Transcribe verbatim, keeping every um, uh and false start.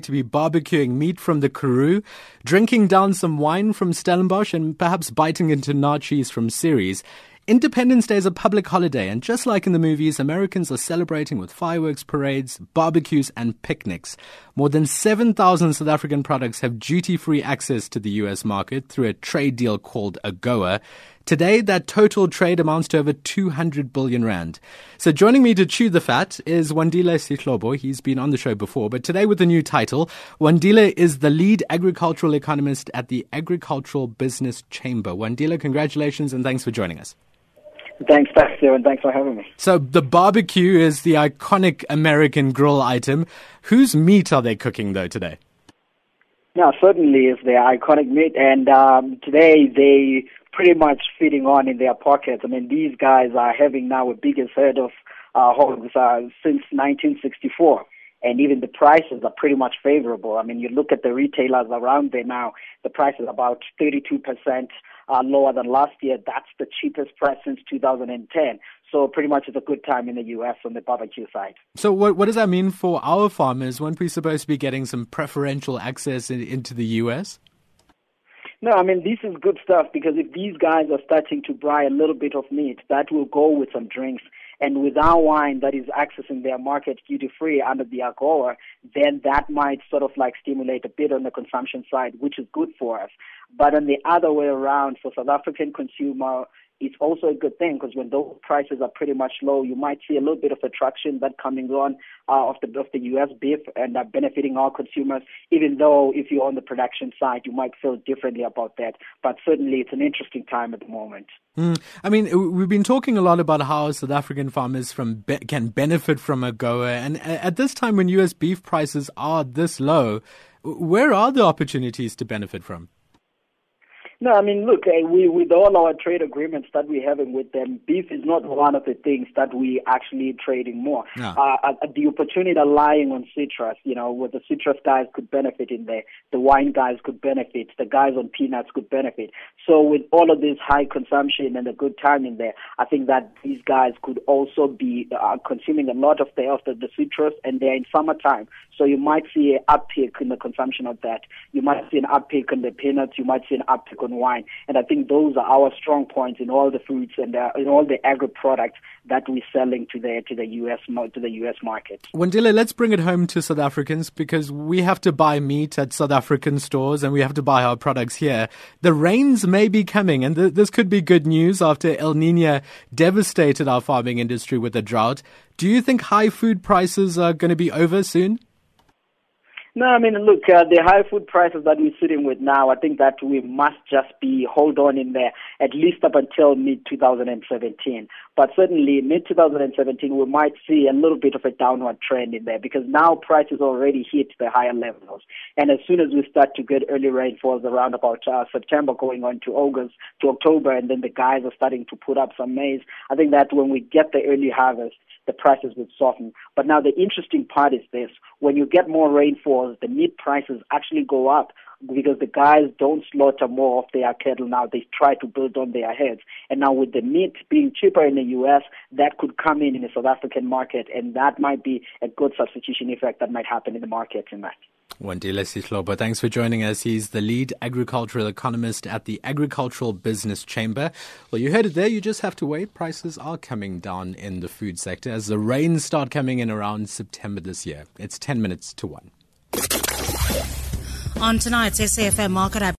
to be barbecuing meat from the Karoo, drinking down some wine from Stellenbosch, and perhaps biting into naartjies from Ceres. Independence Day is a public holiday, and just like in the movies, Americans are celebrating with fireworks parades, barbecues and picnics. More than seven thousand South African products have duty-free access to the U S market through a trade deal called AGOA. Today, that total trade amounts to over two hundred billion rand. So joining me to chew the fat is Wandile Sihlobo. He's been on the show before, but today with a new title. Wandile is the lead agricultural economist at the Agricultural Business Chamber. Wandile, congratulations and thanks for joining us. Thanks, Pastor, and thanks for having me. So the barbecue is the iconic American grill item. Whose meat are they cooking, though, today? Now, certainly it's their iconic meat, and um, today they pretty much feeding on in their pockets. I mean, these guys are having now a biggest herd of uh, hogs uh, since nineteen sixty-four. And even the prices are pretty much favorable. I mean, you look at the retailers around there now, the price is about thirty-two percent uh, lower than last year. That's the cheapest price since two thousand ten. So pretty much it's a good time in the U S on the barbecue side. So what, what does that mean for our farmers? Weren't we supposed to be getting some preferential access in, into the U S? No, I mean, this is good stuff because if these guys are starting to buy a little bit of meat, that will go with some drinks. And with our wine that is accessing their market duty-free under the AGOA, then that might sort of like stimulate a bit on the consumption side, which is good for us. But on the other way around, for South African consumer, it's also a good thing because when those prices are pretty much low, you might see a little bit of attraction that coming on uh, of the of the U S beef and uh, benefiting our consumers, even though if you're on the production side, you might feel differently about that. But certainly it's an interesting time at the moment. Mm. I mean, we've been talking a lot about how South African farmers from be- can benefit from AGOA. And at this time when U S beef prices are this low, where are the opportunities to benefit from? No, I mean, look, we, with all our trade agreements that we're having with them, beef is not one of the things that we actually trading more. No. Uh, the opportunity lying on citrus, you know, where the citrus guys could benefit in there, the wine guys could benefit, the guys on peanuts could benefit. So with all of this high consumption and a good time in there, I think that these guys could also be uh, consuming a lot of the, of the, the citrus, and they're in summertime. So you might see an uptick in the consumption of that. You might see an uptick in the peanuts. You might see an uptick on wine. And I think those are our strong points in all the foods and uh, in all the agri products that we're selling to the to the U S to the U S market. Wandile, let's bring it home to South Africans because we have to buy meat at South African stores and we have to buy our products here. The rains may be coming, and th- this could be good news after El Niño devastated our farming industry with a drought. Do you think high food prices are going to be over soon? No, I mean, look, uh, the high food prices that we're sitting with now, I think that we must just be hold on in there at least up until mid twenty seventeen. But certainly mid twenty seventeen, we might see a little bit of a downward trend in there because now prices already hit the higher levels. And as soon as we start to get early rainfalls around about uh, September going on to August, to October, and then the guys are starting to put up some maize, I think that when we get the early harvest, the prices would soften. But now the interesting part is this. When you get more rainfalls, the meat prices actually go up because the guys don't slaughter more of their cattle now. They try to build on their heads. And now with the meat being cheaper in the U S, that could come in in the South African market, and that might be a good substitution effect that might happen in the market in that. Wandile Sihlobo, thanks for joining us. He's the lead agricultural economist at the Agricultural Business Chamber. Well, you heard it there. You just have to wait. Prices are coming down in the food sector as the rains start coming in around September this year. It's ten minutes to one. On tonight's S A F M Market Update.